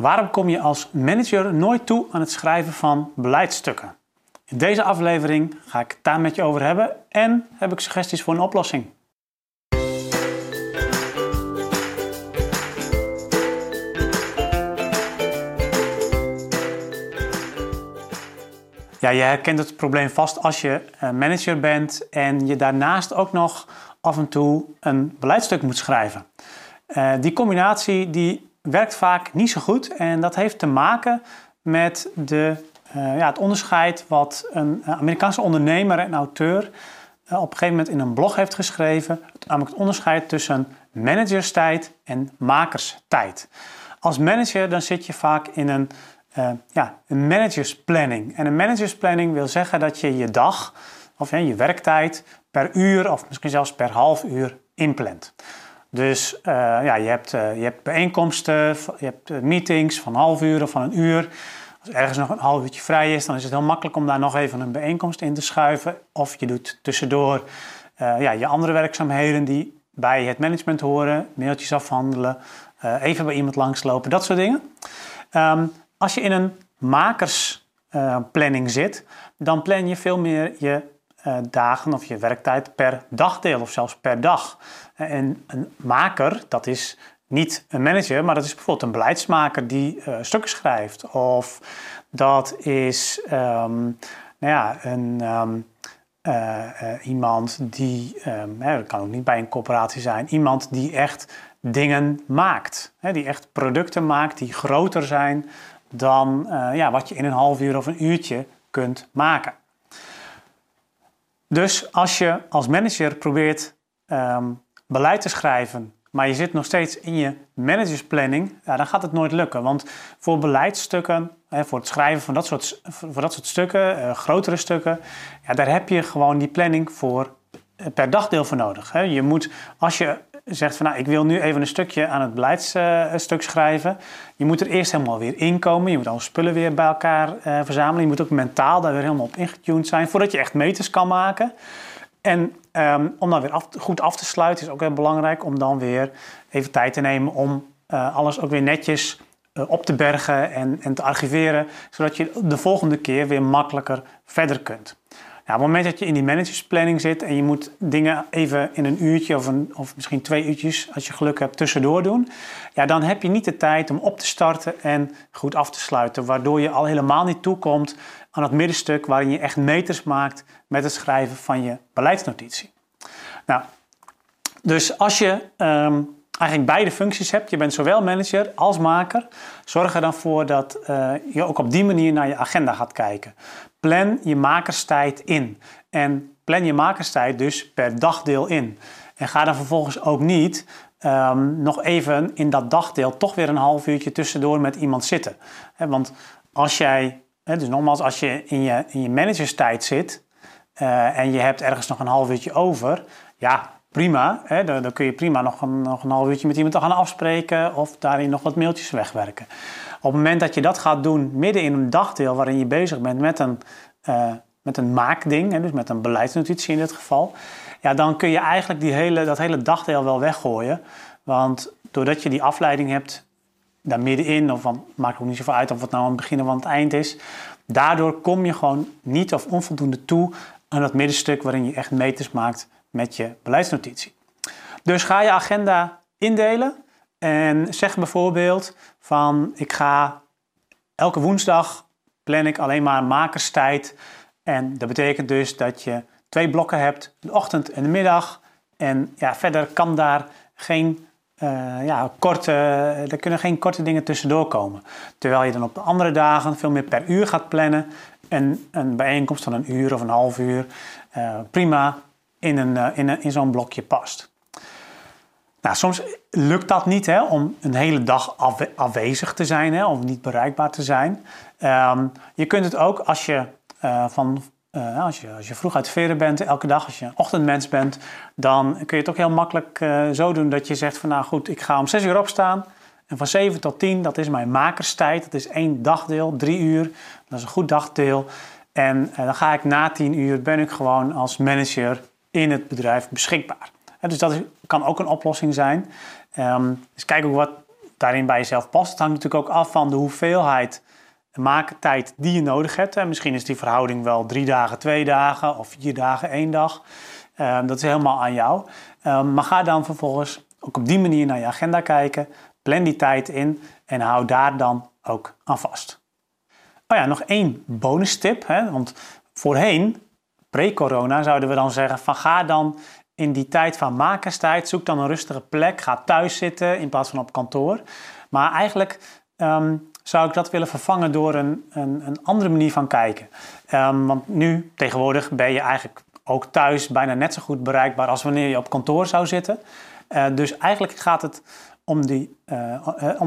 Waarom kom je als manager nooit toe aan het schrijven van beleidsstukken? In deze aflevering ga ik het daar met je over hebben en heb ik suggesties voor een oplossing. Ja, je herkent het probleem vast als je manager bent en je daarnaast ook nog af en toe een beleidstuk moet schrijven. Die combinatie die werkt vaak niet zo goed en dat heeft te maken met het onderscheid wat een Amerikaanse ondernemer en auteur op een gegeven moment in een blog heeft geschreven. Namelijk het onderscheid tussen managerstijd en makerstijd. Als manager dan zit je vaak in een managersplanning. En een managersplanning wil zeggen dat je je dag of je werktijd per uur of misschien zelfs per half uur inplant. Dus je hebt bijeenkomsten, je hebt meetings van een half uur of van een uur. Als ergens nog een half uurtje vrij is, dan is het heel makkelijk om daar nog even een bijeenkomst in te schuiven. Of je doet tussendoor je andere werkzaamheden die bij het management horen. Mailtjes afhandelen, even bij iemand langslopen, dat soort dingen. Als je in een makersplanning zit, dan plan je veel meer je dagen of je werktijd per dagdeel of zelfs per dag. En een maker, dat is niet een manager, maar dat is bijvoorbeeld een beleidsmaker die stukken schrijft. Of dat is iemand die, dat kan ook niet bij een corporatie zijn, iemand die echt dingen maakt. Hè, die echt producten maakt die groter zijn dan wat je in een half uur of een uurtje kunt maken. Dus als je als manager probeert beleid te schrijven, maar je zit nog steeds in je managersplanning, ja, dan gaat het nooit lukken. Want voor beleidsstukken, voor het schrijven van dat soort stukken, grotere stukken, ja, daar heb je gewoon die planning voor per dagdeel voor nodig. Hè. Je moet, als je zegt van ik wil nu even een stukje aan het beleidsstuk schrijven, je moet er eerst helemaal weer inkomen, je moet al spullen weer bij elkaar verzamelen, je moet ook mentaal daar weer helemaal op ingetuned zijn, voordat je echt meters kan maken. En om dan weer goed af te sluiten is ook heel belangrijk om dan weer even tijd te nemen om alles ook weer netjes op te bergen en te archiveren, zodat je de volgende keer weer makkelijker verder kunt. Nou, op het moment dat je in die managersplanning zit en je moet dingen even in een uurtje of misschien 2 uurtjes, als je geluk hebt, tussendoor doen, ja, dan heb je niet de tijd om op te starten en goed af te sluiten, waardoor je al helemaal niet toekomt aan het middenstuk waarin je echt meters maakt met het schrijven van je beleidsnotitie. Nou, dus als je eigenlijk beide functies hebt, je bent zowel manager als maker, zorg er dan voor dat je ook op die manier naar je agenda gaat kijken. Plan je makerstijd in. En plan je makerstijd dus per dagdeel in. En ga dan vervolgens ook niet nog even in dat dagdeel toch weer een half uurtje tussendoor met iemand zitten. Want als jij, dus nogmaals, als je in je managerstijd zit en je hebt ergens nog een half uurtje over, ja, prima, hè? Dan kun je prima nog een half uurtje met iemand gaan afspreken of daarin nog wat mailtjes wegwerken. Op het moment dat je dat gaat doen midden in een dagdeel waarin je bezig bent met een maakding, hè, dus met een beleidsnotitie in dit geval, ja, dan kun je eigenlijk dat hele dagdeel wel weggooien. Want doordat je die afleiding hebt daar middenin, of maakt ook niet zoveel uit of het nou aan het begin of aan het eind is, daardoor kom je gewoon niet of onvoldoende toe aan dat middenstuk waarin je echt meters maakt met je beleidsnotitie. Dus ga je agenda indelen en zeg bijvoorbeeld van ik ga elke woensdag plan ik alleen maar makerstijd. En dat betekent dus dat je 2 blokken hebt, de ochtend en de middag. En ja, verder kan daar geen korte dingen tussendoor komen. Terwijl je dan op de andere dagen veel meer per uur gaat plannen. En een bijeenkomst van een uur of een half uur prima in zo'n blokje past. Nou, soms lukt dat niet, hè, om een hele dag afwezig te zijn, hè, of niet bereikbaar te zijn. Je kunt het ook als je als je vroeg uit de veren bent, elke dag, als je een ochtendmens bent, dan kun je het ook heel makkelijk zo doen dat je zegt van nou goed, ik ga om 6 uur opstaan en van 7 tot 10, dat is mijn makerstijd, dat is 1 dagdeel, 3 uur, dat is een goed dagdeel. En dan ga ik na 10 uur, ben ik gewoon als manager in het bedrijf beschikbaar. Dus dat kan ook een oplossing zijn. Dus kijk ook wat daarin bij jezelf past. Het hangt natuurlijk ook af van de hoeveelheid maaktijd die je nodig hebt. En misschien is die verhouding wel 3 dagen, 2 dagen of 4 dagen, 1 dag. Dat is helemaal aan jou. Maar ga dan vervolgens ook op die manier naar je agenda kijken. Plan die tijd in en hou daar dan ook aan vast. Oh ja, nog 1 bonus tip. Want voorheen, pre-corona, zouden we dan zeggen van ga dan in die tijd van makerstijd, zoek dan een rustige plek. Ga thuis zitten in plaats van op kantoor. Maar eigenlijk zou ik dat willen vervangen door een andere manier van kijken. Want nu, tegenwoordig, ben je eigenlijk ook thuis bijna net zo goed bereikbaar als wanneer je op kantoor zou zitten. Dus eigenlijk gaat het om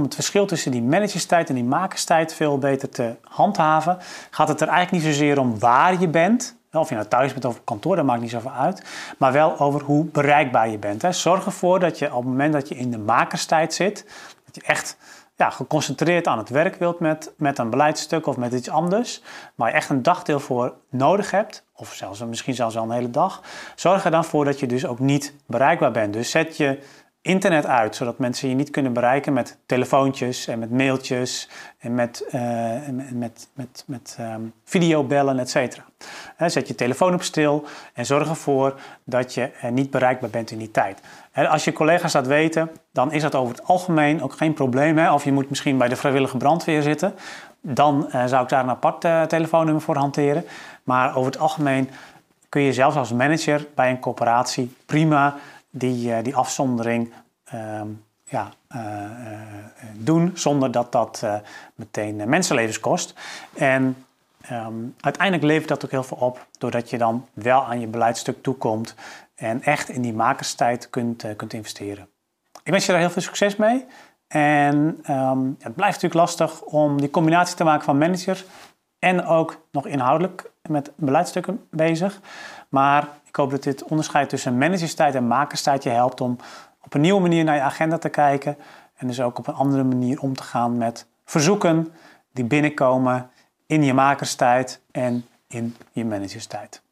het verschil tussen die managerstijd en die makerstijd veel beter te handhaven. Gaat het er eigenlijk niet zozeer om waar je bent. Of je nou thuis bent of op kantoor, dat maakt niet zoveel uit. Maar wel over hoe bereikbaar je bent. Zorg ervoor dat je op het moment dat je in de makerstijd zit, dat je echt geconcentreerd aan het werk wilt met een beleidsstuk of met iets anders. Maar je echt een dagdeel voor nodig hebt. Of misschien zelfs al een hele dag. Zorg er dan voor dat je dus ook niet bereikbaar bent. Dus zet je internet uit, zodat mensen je niet kunnen bereiken met telefoontjes en met mailtjes en met videobellen, etc. Zet je telefoon op stil en zorg ervoor dat je niet bereikbaar bent in die tijd. Als je collega's dat weten, dan is dat over het algemeen ook geen probleem. Of je moet misschien bij de vrijwillige brandweer zitten. Dan zou ik daar een apart telefoonnummer voor hanteren. Maar over het algemeen kun je zelfs als manager bij een corporatie prima die afzondering doen zonder dat dat meteen mensenlevens kost. En uiteindelijk levert dat ook heel veel op, doordat je dan wel aan je beleidsstuk toekomt en echt in die makerstijd kunt investeren. Ik wens je daar heel veel succes mee. En het blijft natuurlijk lastig om die combinatie te maken van manager en ook nog inhoudelijk met beleidsstukken bezig. Maar ik hoop dat dit onderscheid tussen managerstijd en makerstijd je helpt om op een nieuwe manier naar je agenda te kijken. En dus ook op een andere manier om te gaan met verzoeken die binnenkomen in je makerstijd en in je managerstijd.